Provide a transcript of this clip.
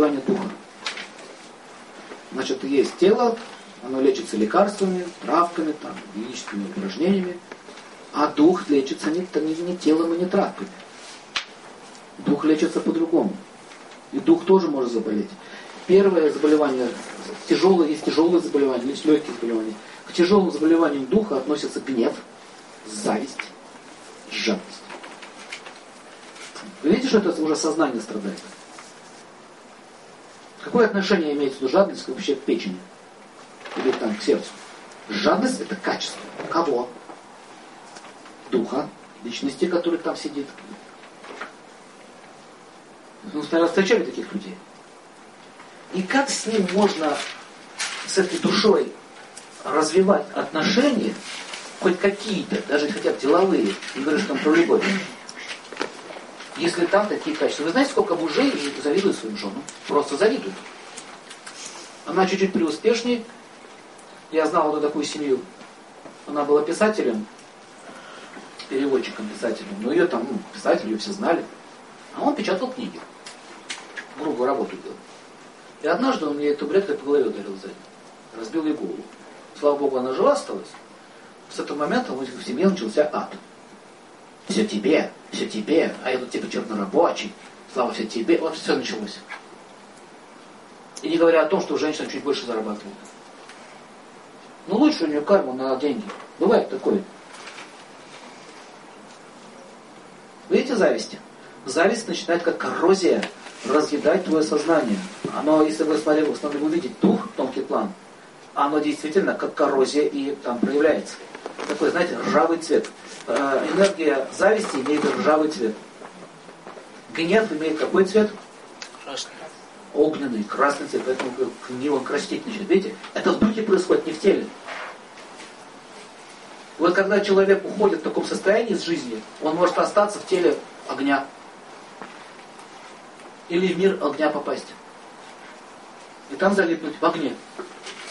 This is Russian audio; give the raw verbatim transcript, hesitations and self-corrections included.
заболевание духа. Значит, есть тело, оно лечится лекарствами, травками, там, физическими упражнениями, а дух лечится не, не, не телом и не травками. Дух лечится по-другому. И дух тоже может заболеть. Первое заболевание, тяжелое, есть тяжелые заболевания, есть легкие заболевания. К тяжелым заболеваниям духа относятся гнев, зависть, жадность. Вы видите, что это уже сознание страдает? Какое отношение имеет жадность вообще к печени? Или там, к сердцу? Жадность — это качество. Кого? Духа, личности, который там сидит. Ну, наверное, встречали таких людей. И как с ним можно, с этой душой, развивать отношения, хоть какие-то, даже если хотят деловые, не говоришь там про любовь, если там такие качества. Вы знаете, сколько мужей завидуют своим женам? Просто завидуют. Она чуть-чуть преуспешнее. Я знал вот такую семью. Она была писателем, переводчиком, писателем. Но ее там, ну, писатели, ее все знали. А он печатал книги. Грубую работу делал. И однажды он мне табуреткой по голове ударил за это. Разбил ей голову. Слава Богу, она жива осталась. С этого момента в семье начался ад. Все тебе, все тебе, а я тут типа чернорабочий, слава все тебе. Вот все началось. И не говоря о том, что женщина чуть больше зарабатывает. Но лучше у нее карма на деньги. Бывает такое. Видите зависть? Зависть начинает как коррозия разъедать твое сознание. Оно, если вы смотрели, смотрели увидеть дух, тонкий план, оно действительно как коррозия и там проявляется. Такой, знаете, ржавый цвет. Энергия зависти имеет ржавый цвет. Гнев имеет какой цвет? Красный. Огненный, красный цвет. Поэтому к нему он краснеть начинает. Видите? Это в духе происходит, не в теле. Вот когда человек уходит в таком состоянии из жизни, он может остаться в теле огня. Или в мир огня попасть. И там залипнуть в огне.